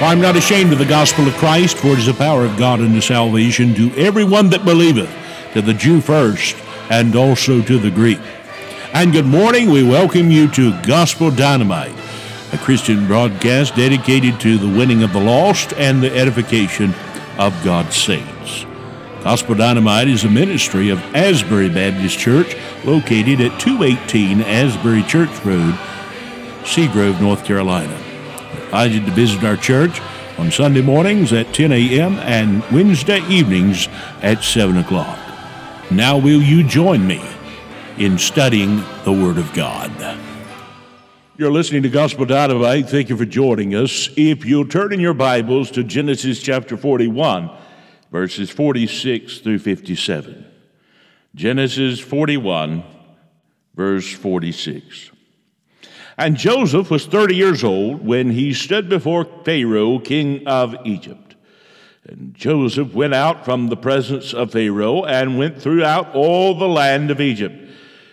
I'm not ashamed of the gospel of Christ, for it is the power of God unto salvation to everyone that believeth, to the Jew first, and also to the Greek. And good morning. We welcome you to Gospel Dynamite, a Christian broadcast dedicated to the winning of the lost and the edification of God's saints. Gospel Dynamite is a ministry of Asbury Baptist Church, located at 218 Asbury Church Road, Seagrove, North Carolina. Invited to visit our church on Sunday mornings at 10 a.m. and Wednesday evenings at 7 o'clock. Now will you join me in studying the Word of God? You're listening to Gospel Dynamite. Thank you for joining us. If you'll turn in your Bibles to Genesis chapter 41, verses 46 through 57. Genesis 41, verse 46. And Joseph was 30 years old when he stood before Pharaoh, king of Egypt. And Joseph went out from the presence of Pharaoh and went throughout all the land of Egypt.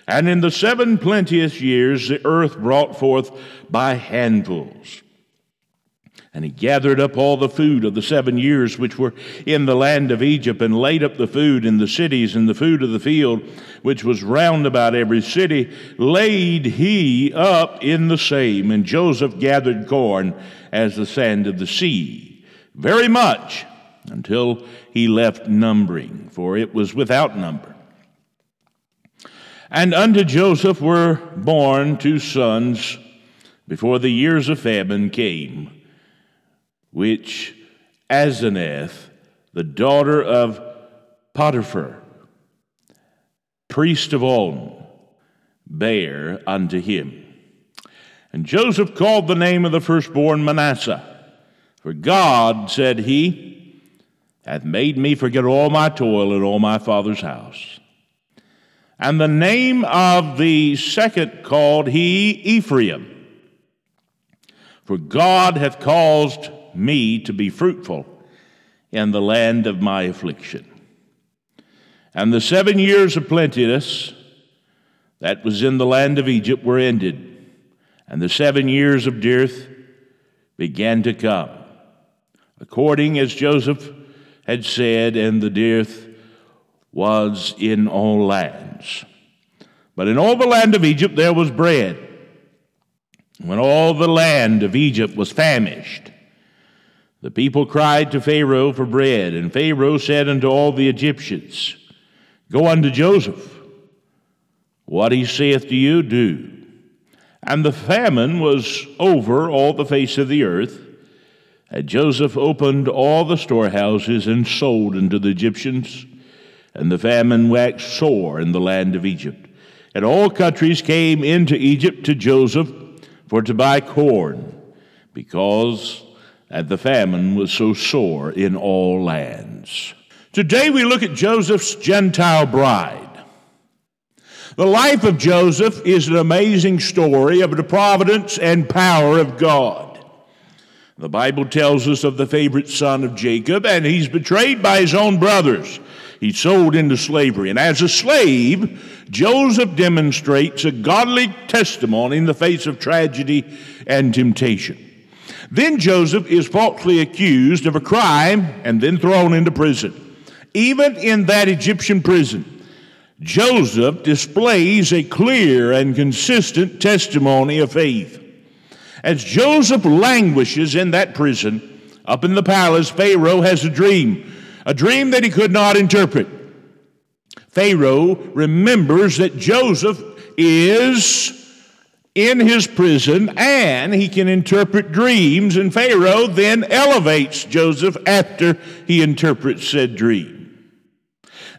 And in the 7 plenteous years the earth brought forth by handfuls. And he gathered up all the food of the 7 years which were in the land of Egypt, and laid up the food in the cities, and the food of the field, which was round about every city, laid he up in the same. And Joseph gathered corn as the sand of the sea, very much, until he left numbering, for it was without number. And unto Joseph were born 2 sons before the years of famine came, which Asenath, the daughter of Potipharah, priest of On, bare unto him. And Joseph called the name of the firstborn Manasseh, for God, said he, hath made me forget all my toil and all my father's house. And the name of the second called he Ephraim, for God hath caused me to be fruitful in the land of my affliction. And the 7 years of plenteous that was in the land of Egypt were ended, and the 7 years of dearth began to come, according as Joseph had said, and the dearth was in all lands. But in all the land of Egypt there was bread, when all the land of Egypt was famished. The people cried to Pharaoh for bread, and Pharaoh said unto all the Egyptians, Go unto Joseph, what he saith to you, do. And the famine was over all the face of the earth. And Joseph opened all the storehouses and sold unto the Egyptians, and the famine waxed sore in the land of Egypt. And all countries came into Egypt to Joseph for to buy corn, because and the famine was so sore in all lands. Today we look at Joseph's Gentile bride. The life of Joseph is an amazing story of the providence and power of God. The Bible tells us of the favorite son of Jacob, and he's betrayed by his own brothers. He's sold into slavery. And as a slave, Joseph demonstrates a godly testimony in the face of tragedy and temptation. Then Joseph is falsely accused of a crime and then thrown into prison. Even in that Egyptian prison, Joseph displays a clear and consistent testimony of faith. As Joseph languishes in that prison, up in the palace, Pharaoh has a dream that he could not interpret. Pharaoh remembers that Joseph is in his prison, and he can interpret dreams, and Pharaoh then elevates Joseph after he interprets said dream.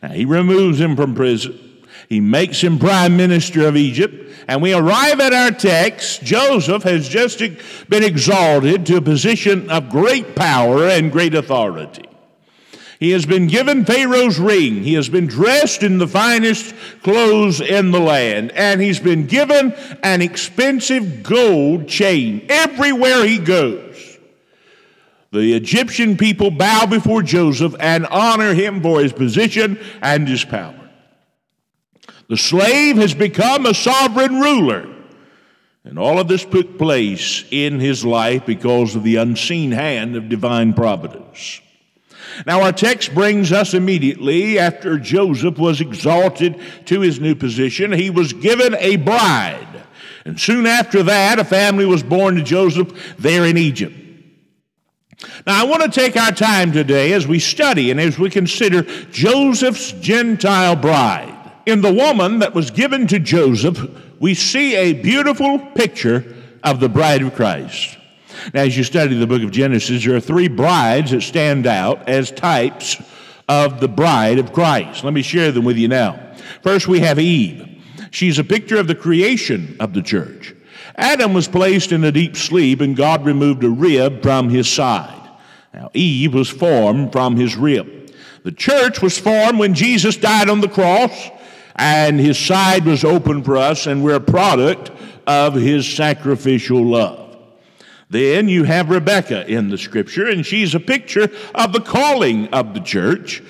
Now, he removes him from prison. He makes him prime minister of Egypt, and we arrive at our text. Joseph has just been exalted to a position of great power and great authority. He has been given Pharaoh's ring. He has been dressed in the finest clothes in the land. And he's been given an expensive gold chain everywhere he goes. The Egyptian people bow before Joseph and honor him for his position and his power. The slave has become a sovereign ruler. And all of this took place in his life because of the unseen hand of divine providence. Now our text brings us immediately after Joseph was exalted to his new position. He was given a bride. And soon after that, a family was born to Joseph there in Egypt. Now, I want to take our time today as we study and as we consider Joseph's Gentile bride. In the woman that was given to Joseph, we see a beautiful picture of the bride of Christ. Now, as you study the book of Genesis, there are three brides that stand out as types of the bride of Christ. Let me share them with you now. First, we have Eve. She's a picture of the creation of the church. Adam was placed in a deep sleep, and God removed a rib from his side. Now, Eve was formed from his rib. The church was formed when Jesus died on the cross, and his side was open for us, and we're a product of his sacrificial love. Then you have Rebekah in the Scripture, and she's a picture of the calling of the church.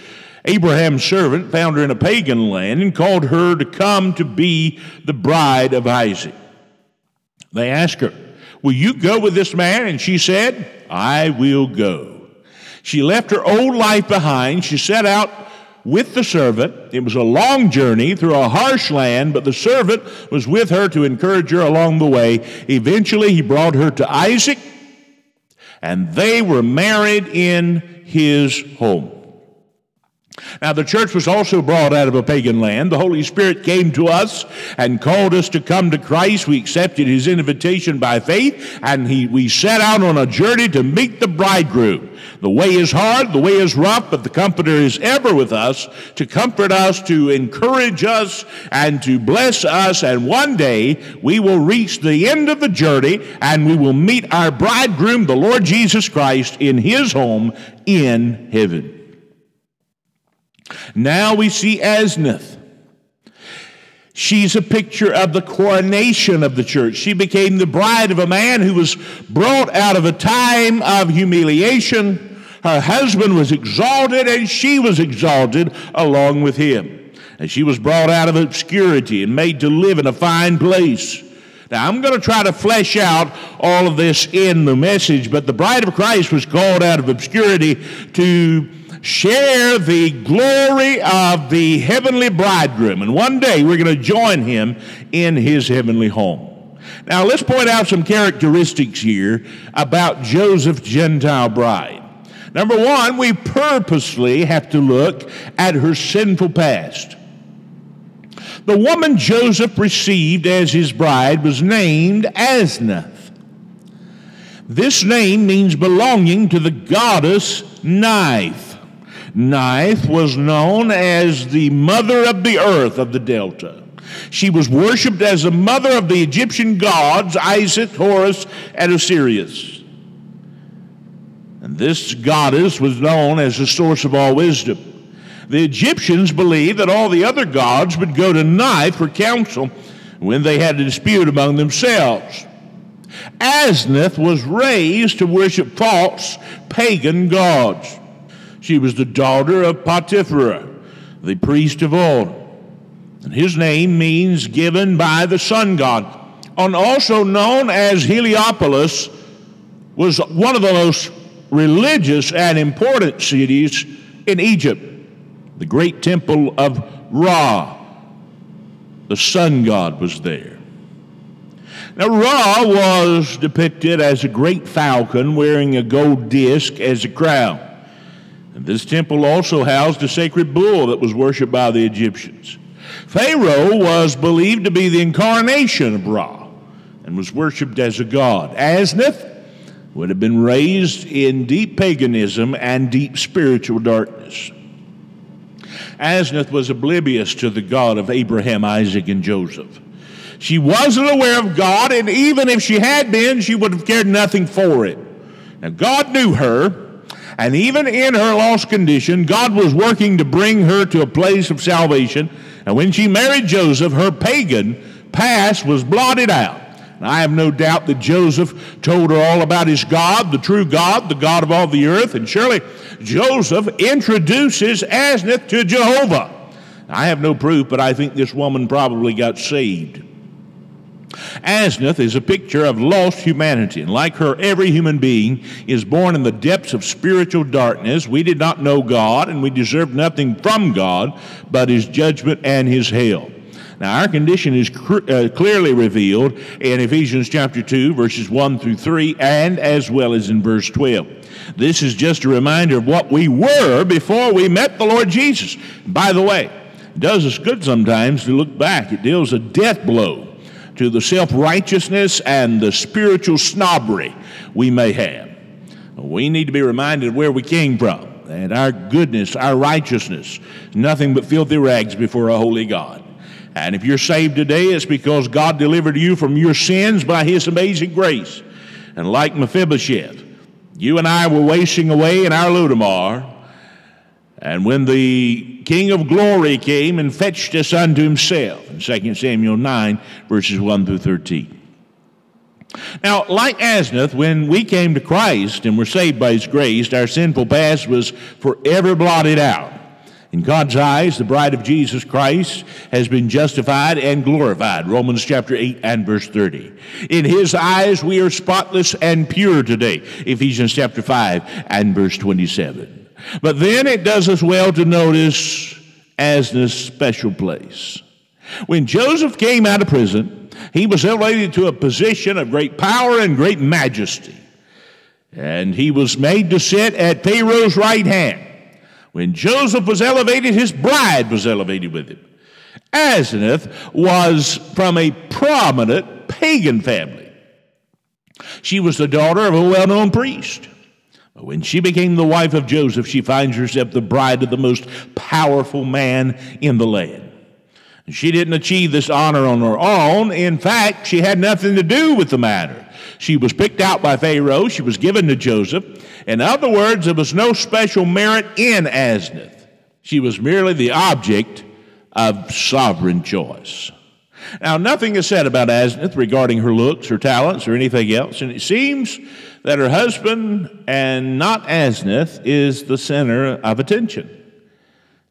Abraham's servant found her in a pagan land and called her to come to be the bride of Isaac. They asked her, "Will you go with this man?" And she said, "I will go." She left her old life behind. She set out with the servant. It was a long journey through a harsh land, but the servant was with her to encourage her along the way. Eventually, he brought her to Isaac, and they were married in his home. Now, the church was also brought out of a pagan land. The Holy Spirit came to us and called us to come to Christ. We accepted his invitation by faith, and we set out on a journey to meet the bridegroom. The way is hard, the way is rough, but the Comforter is ever with us to comfort us, to encourage us, and to bless us. And one day, we will reach the end of the journey, and we will meet our bridegroom, the Lord Jesus Christ, in his home in heaven. Now we see Asenath. She's a picture of the coronation of the church. She became the bride of a man who was brought out of a time of humiliation. Her husband was exalted, and she was exalted along with him. And she was brought out of obscurity and made to live in a fine place. Now, I'm going to try to flesh out all of this in the message, but the bride of Christ was called out of obscurity to share the glory of the heavenly bridegroom. And one day we're going to join him in his heavenly home. Now let's point out some characteristics here about Joseph's Gentile bride. Number one, we purposely have to look at her sinful past. The woman Joseph received as his bride was named Asenath. This name means belonging to the goddess Neith. Neith was known as the mother of the earth of the Delta. She was worshipped as the mother of the Egyptian gods, Isis, Horus, and Osiris. And this goddess was known as the source of all wisdom. The Egyptians believed that all the other gods would go to Neith for counsel when they had a dispute among themselves. Asenath was raised to worship false pagan gods. She was the daughter of Potipherah, the priest of old. And his name means given by the sun god. And also known as Heliopolis, was one of the most religious and important cities in Egypt. The great temple of Ra, the sun god, was there. Now, Ra was depicted as a great falcon wearing a gold disc as a crown. And this temple also housed a sacred bull that was worshipped by the Egyptians. Pharaoh was believed to be the incarnation of Ra and was worshipped as a god. Asenath would have been raised in deep paganism and deep spiritual darkness. Asenath was oblivious to the God of Abraham, Isaac, and Joseph. She wasn't aware of God, and even if she had been, she would have cared nothing for it. Now, God knew her. And even in her lost condition, God was working to bring her to a place of salvation. And when she married Joseph, her pagan past was blotted out. And I have no doubt that Joseph told her all about his God, the true God, the God of all the earth. And surely Joseph introduces Asenath to Jehovah. I have no proof, but I think this woman probably got saved. Asenath is a picture of lost humanity, and like her, every human being is born in the depths of spiritual darkness. We did not know God, and we deserved nothing from God but His judgment and His hell. Now, our condition is clearly revealed in Ephesians chapter 2, verses 1 through 3, and as well as in verse 12. This is just a reminder of what we were before we met the Lord Jesus. By the way, it does us good sometimes to look back. It deals a death blow to the self-righteousness and the spiritual snobbery we may have. We need to be reminded of where we came from, and our goodness, our righteousness, nothing but filthy rags before a holy God. And if you're saved today, it's because God delivered you from your sins by His amazing grace. And like Mephibosheth, you and I were wasting away in our Lodebar, and when the King of Glory came and fetched us unto Himself, in 2 Samuel 9, verses 1 through 13. Now, like Asenath, when we came to Christ and were saved by His grace, our sinful past was forever blotted out. In God's eyes, the bride of Jesus Christ has been justified and glorified, Romans chapter 8 and verse 30. In His eyes, we are spotless and pure today, Ephesians chapter 5 and verse 27. But then it does us well to notice Asenath's special place. When Joseph came out of prison, he was elevated to a position of great power and great majesty, and he was made to sit at Pharaoh's right hand. When Joseph was elevated, his bride was elevated with him. Asenath was from a prominent pagan family. She was the daughter of a well-known priest. But when she became the wife of Joseph, she finds herself the bride of the most powerful man in the land. And she didn't achieve this honor on her own. In fact, she had nothing to do with the matter. She was picked out by Pharaoh. She was given to Joseph. In other words, there was no special merit in Asenath. She was merely the object of sovereign choice. Now, nothing is said about Asenath regarding her looks, her talents, or anything else, and it seems that her husband, and not Asenath, is the center of attention.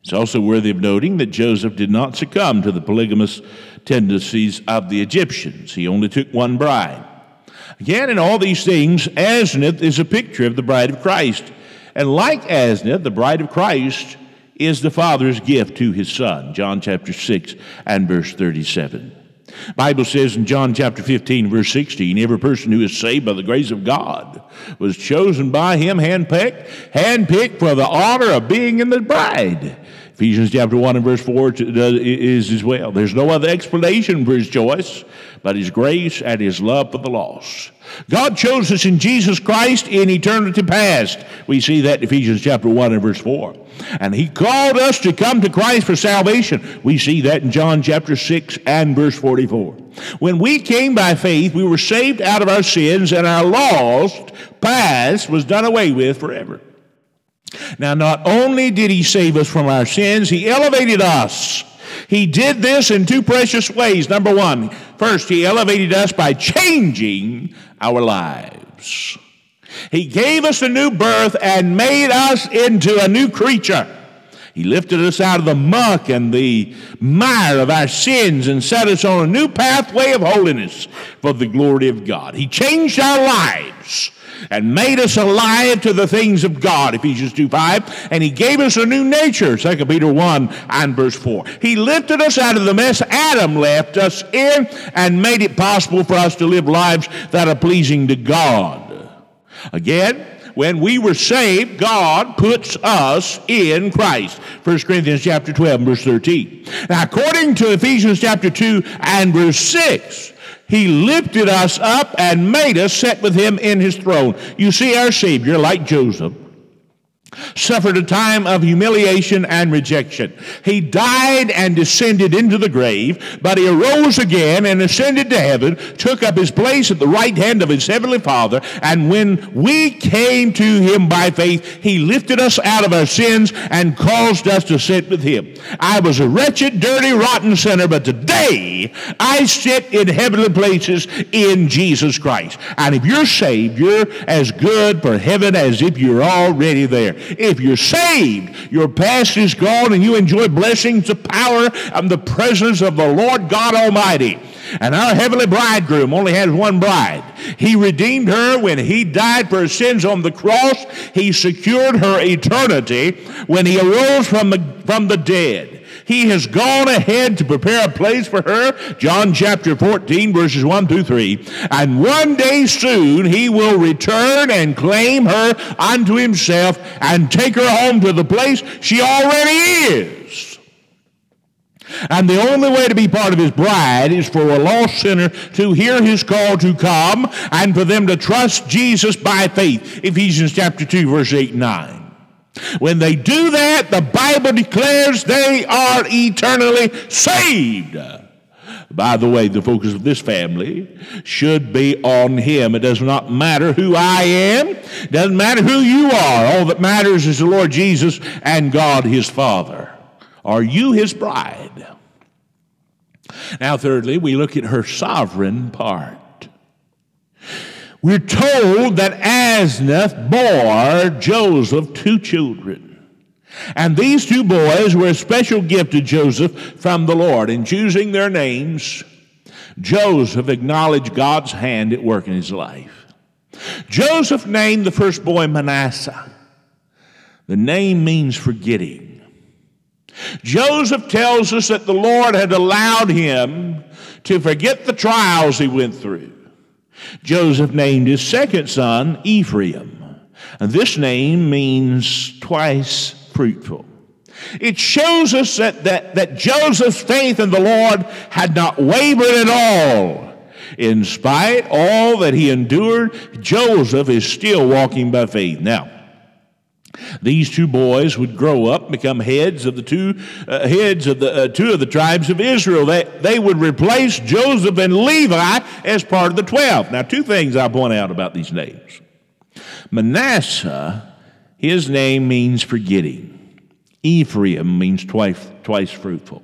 It's also worthy of noting that Joseph did not succumb to the polygamous tendencies of the Egyptians. He only took one bride. Again, in all these things, Asenath is a picture of the bride of Christ. And like Asenath, the bride of Christ is the Father's gift to His Son, John chapter 6 and verse 37. The Bible says in John chapter 15, verse 16, every person who is saved by the grace of God was chosen by Him, handpicked for the honor of being in the bride. Ephesians chapter 1 and verse 4 is as well. There's no other explanation for His choice but His grace and His love for the lost. God chose us in Jesus Christ in eternity past. We see that in Ephesians chapter 1 and verse 4. And He called us to come to Christ for salvation. We see that in John chapter 6 and verse 44. When we came by faith, we were saved out of our sins, and our lost past was done away with forever. Now, not only did He save us from our sins, He elevated us. He did this in two precious ways. Number one, first, He elevated us by changing our lives. He gave us a new birth and made us into a new creature. He lifted us out of the muck and the mire of our sins and set us on a new pathway of holiness for the glory of God. He changed our lives and made us alive to the things of God, Ephesians 2:5. And He gave us a new nature, 2 Peter 1 and verse 4. He lifted us out of the mess Adam left us in and made it possible for us to live lives that are pleasing to God. Again, when we were saved, God puts us in Christ. 1 Corinthians chapter 12 and verse 13. Now, according to Ephesians chapter 2 and verse 6, He lifted us up and made us sit with Him in His throne. You see, our Savior, like Joseph, suffered a time of humiliation and rejection. He died and descended into the grave, but He arose again and ascended to heaven, took up His place at the right hand of His heavenly Father, and when we came to Him by faith, He lifted us out of our sins and caused us to sit with Him. I was a wretched, dirty, rotten sinner, but today I sit in heavenly places in Jesus Christ. And if you're saved, you're as good for heaven as if you're already there. If you're saved, your past is gone and you enjoy blessings, the power, and the presence of the Lord God Almighty. And our heavenly bridegroom only has one bride. He redeemed her when he died for her sins on the cross. He secured her eternity when he arose from the dead. He has gone ahead to prepare a place for her, John chapter 14, verses 1 through 3. And one day soon he will return and claim her unto himself and take her home to the place she already is. And the only way to be part of his bride is for a lost sinner to hear his call to come and for them to trust Jesus by faith, Ephesians chapter 2, verse 8 and 9. When they do that, the Bible declares they are eternally saved. By the way, the focus of this family should be on him. It does not matter who I am. It doesn't matter who you are. All that matters is the Lord Jesus and God his Father. Are you his bride? Now, thirdly, we look at her sovereign part. We're told that Asenath bore Joseph two children. And these two boys were a special gift to Joseph from the Lord. In choosing their names, Joseph acknowledged God's hand at work in his life. Joseph named the first boy Manasseh. The name means forgetting. Joseph tells us that the Lord had allowed him to forget the trials he went through. Joseph named his second son Ephraim, and this name means twice fruitful. It shows us that Joseph's faith in the Lord had not wavered at all. In spite of all that he endured, Joseph is still walking by faith. Now, these two boys would grow up, become heads of the two of the tribes of Israel. They would replace Joseph and Levi as part of the 12. Now, two things I point out about these names. Manasseh, his name means forgetting. Ephraim means twice fruitful.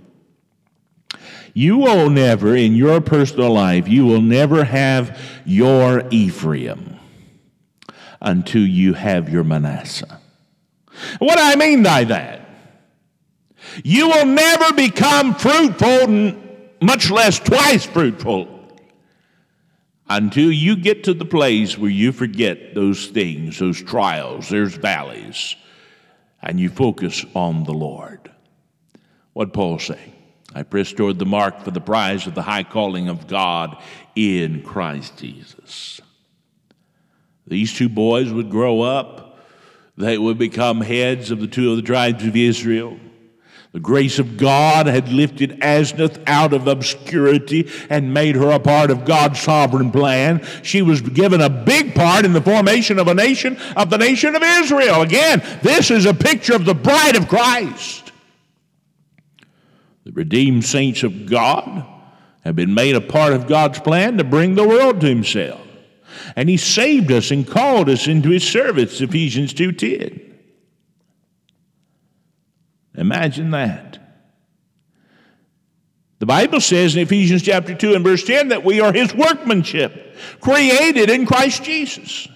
You will never, in your personal life, you will never have your Ephraim until you have your Manasseh. What do I mean by that? You will never become fruitful, much less twice fruitful, until you get to the place where you forget those things, those trials, those valleys, and you focus on the Lord. What Paul say? I press toward the mark for the prize of the high calling of God in Christ Jesus. These two boys would grow up. They would become heads of the two of the tribes of Israel. The grace of God had lifted Asenath out of obscurity and made her a part of God's sovereign plan. She was given a big part in the formation of the nation of Israel. Again, this is a picture of the bride of Christ. The redeemed saints of God have been made a part of God's plan to bring the world to himself. And he saved us and called us into his service, Ephesians 2:10. Imagine that. The Bible says in Ephesians chapter 2 and verse 10 that we are his workmanship, created in Christ Jesus.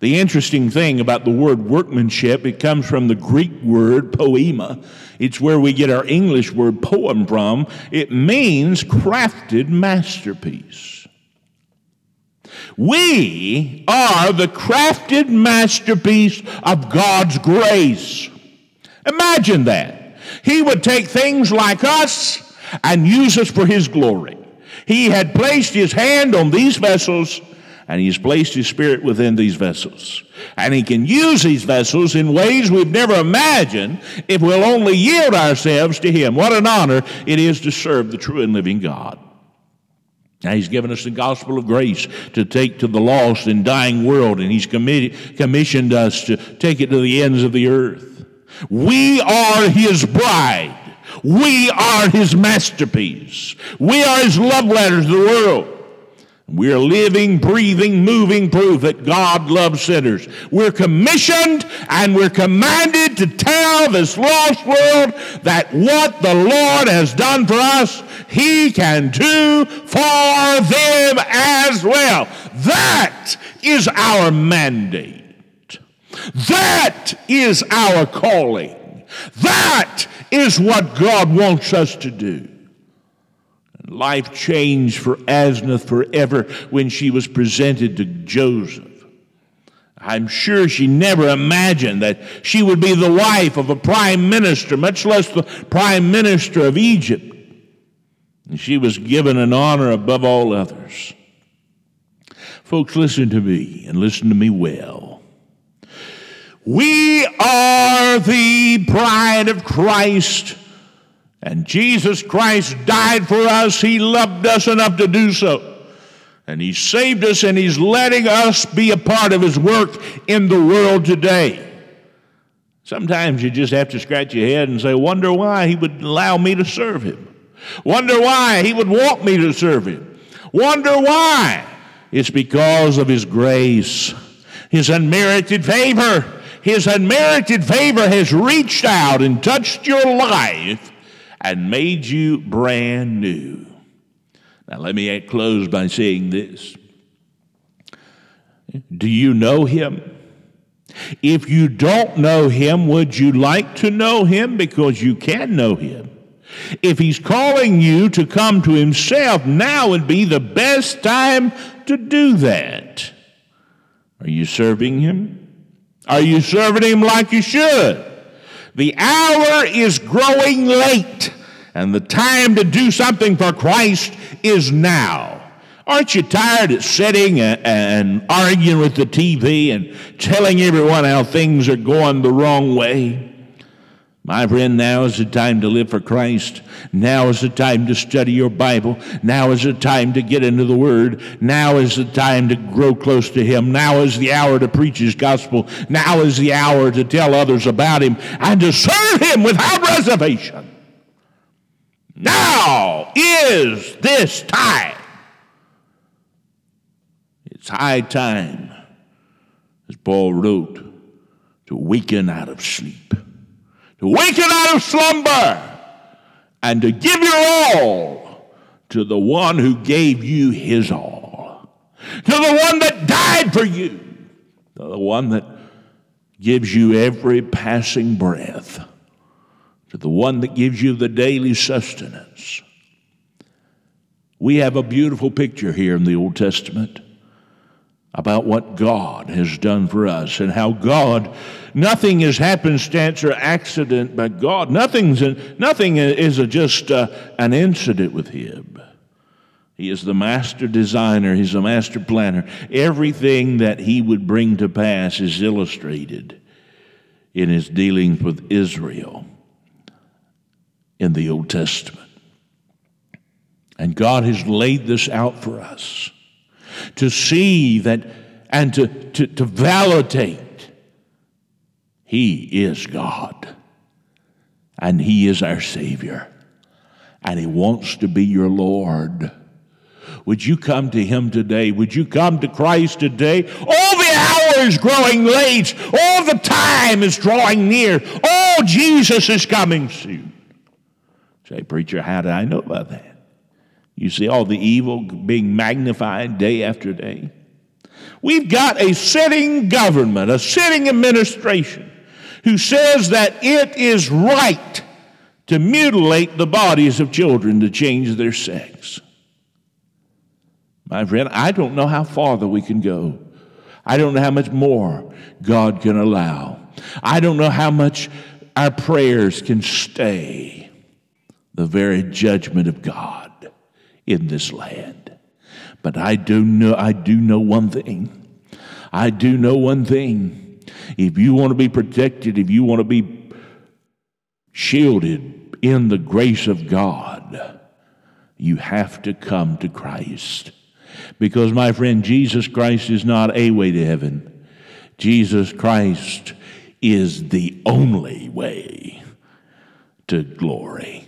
The interesting thing about the word workmanship, it comes from the Greek word poema. It's where we get our English word poem from. It means crafted masterpiece. We are the crafted masterpiece of God's grace. Imagine that. He would take things like us and use us for his glory. He had placed his hand on these vessels, and he's placed his spirit within these vessels. And he can use these vessels in ways we've never imagined if we'll only yield ourselves to him. What an honor it is to serve the true and living God. Now, he's given us the gospel of grace to take to the lost and dying world, and he's commissioned us to take it to the ends of the earth. We are his bride. We are his masterpiece. We are his love letter to the world. We are living, breathing, moving proof that God loves sinners. We're commissioned and we're commanded to tell this lost world that what the Lord has done for us, he can do for them as well. That is our mandate. That is our calling. That is what God wants us to do. Life changed for Asenath forever when she was presented to Joseph. I'm sure she never imagined that she would be the wife of a prime minister, much less the prime minister of Egypt. And she was given an honor above all others. Folks, listen to me, and listen to me well. We are the bride of Christ, and Jesus Christ died for us. He loved us enough to do so. And He saved us, and He's letting us be a part of His work in the world today. Sometimes you just have to scratch your head and say, wonder why He would allow me to serve Him. Wonder why He would want me to serve Him. Wonder why. It's because of His grace. His unmerited favor. His unmerited favor has reached out and touched your life and made you brand new. Now, let me close by saying this. Do you know Him? If you don't know Him, would you like to know Him? Because you can know Him. If He's calling you to come to Himself, now would be the best time to do that. Are you serving Him? Are you serving Him like you should? The hour is growing late, and the time to do something for Christ is now. Aren't you tired of sitting and arguing with the TV and telling everyone how things are going the wrong way? My friend, now is the time to live for Christ. Now is the time to study your Bible. Now is the time to get into the Word. Now is the time to grow close to Him. Now is the hour to preach His gospel. Now is the hour to tell others about Him and to serve Him without reservation. Now is this time. It's high time, as Paul wrote, to waken out of sleep, to waken out of slumber, and to give your all to the one who gave you His all, to the one that died for you, to the one that gives you every passing breath, to the one that gives you the daily sustenance. We have a beautiful picture here in the Old Testament about what God has done for us and how God, nothing is happenstance or accident by God. Nothing is just an incident with Him. He is the master designer. He's the master planner. Everything that He would bring to pass is illustrated in His dealings with Israel in the Old Testament. And God has laid this out for us to see that and to validate He is God and He is our Savior and He wants to be your Lord. Would you come to Him today? Would you come to Christ today? All the hour is growing late. All the time is drawing near. Oh, Jesus is coming soon. Say, preacher, how did I know about that? You see all the evil being magnified day after day. We've got a sitting government, a sitting administration, who says that it is right to mutilate the bodies of children to change their sex. My friend, I don't know how far that we can go. I don't know how much more God can allow. I don't know how much our prayers can stay the very judgment of God in this land. But I do know one thing. I do know one thing. If you want to be protected, if you want to be shielded in the grace of God, you have to come to Christ. Because, my friend, Jesus Christ is not a way to heaven. Jesus Christ is the only way to glory.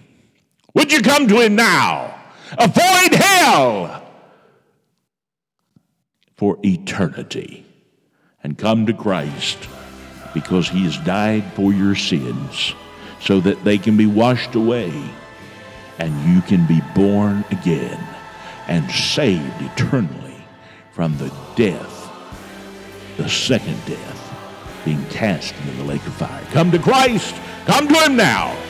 Would you come to Him now? Avoid hell for eternity and come to Christ because He has died for your sins so that they can be washed away and you can be born again and saved eternally from the death, the second death, being cast into the lake of fire. Come to Christ. Come to Him now.